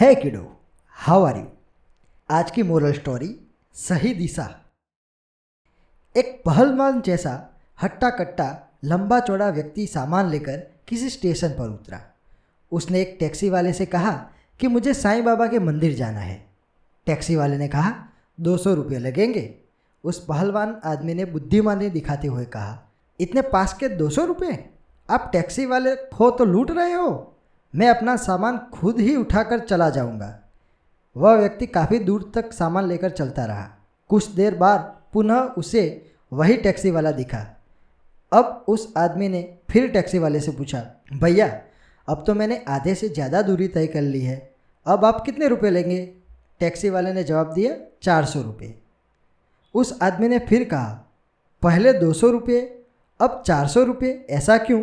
है किडो, how are you. आज की मोरल स्टोरी सही दिशा। एक पहलवान जैसा हट्टा कट्टा लंबा चौड़ा व्यक्ति सामान लेकर किसी स्टेशन पर उतरा। उसने एक टैक्सी वाले से कहा कि मुझे साईं बाबा के मंदिर जाना है। टैक्सी वाले ने कहा 200 रुपये लगेंगे। उस पहलवान आदमी ने बुद्धिमानी दिखाते हुए कहा, इतने पास के 200 रुपये? आप टैक्सी वाले हो तो लूट रहे हो, मैं अपना सामान खुद ही उठाकर चला जाऊंगा। वह व्यक्ति काफ़ी दूर तक सामान लेकर चलता रहा। कुछ देर बाद पुनः उसे वही टैक्सी वाला दिखा। अब उस आदमी ने फिर टैक्सी वाले से पूछा, भैया अब तो मैंने आधे से ज़्यादा दूरी तय कर ली है, अब आप कितने रुपए लेंगे। टैक्सी वाले ने जवाब दिया 400 रुपये। उस आदमी ने फिर कहा, पहले 200 रुपये अब 400 रुपये, ऐसा क्यों।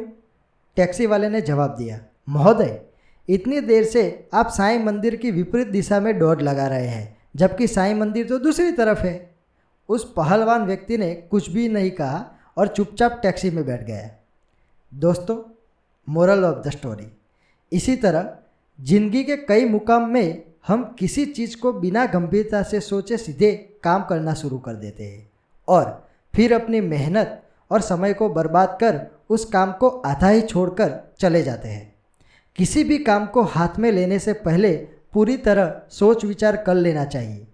टैक्सी वाले ने जवाब दिया, महोदय इतनी देर से आप साईं मंदिर की विपरीत दिशा में दौड़ लगा रहे हैं, जबकि साईं मंदिर तो दूसरी तरफ है। उस पहलवान व्यक्ति ने कुछ भी नहीं कहा और चुपचाप टैक्सी में बैठ गया। दोस्तों, मोरल ऑफ द स्टोरी, इसी तरह जिंदगी के कई मुकाम में हम किसी चीज़ को बिना गंभीरता से सोचे सीधे काम करना शुरू कर देते हैं और फिर अपनी मेहनत और समय को बर्बाद कर उस काम को आधा ही छोड़कर चले जाते हैं। किसी भी काम को हाथ में लेने से पहले पूरी तरह सोच विचार कर लेना चाहिए।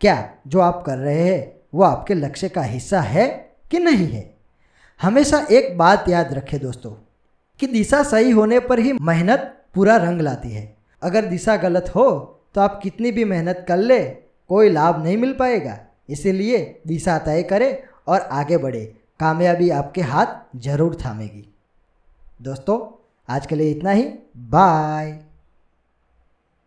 क्या जो आप कर रहे हैं वो आपके लक्ष्य का हिस्सा है कि नहीं है। हमेशा एक बात याद रखें दोस्तों, कि दिशा सही होने पर ही मेहनत पूरा रंग लाती है। अगर दिशा गलत हो तो आप कितनी भी मेहनत कर ले, कोई लाभ नहीं मिल पाएगा। इसीलिए दिशा तय करें और आगे बढ़े, कामयाबी आपके हाथ जरूर थामेगी। दोस्तों, आज के लिए इतना ही, बाय।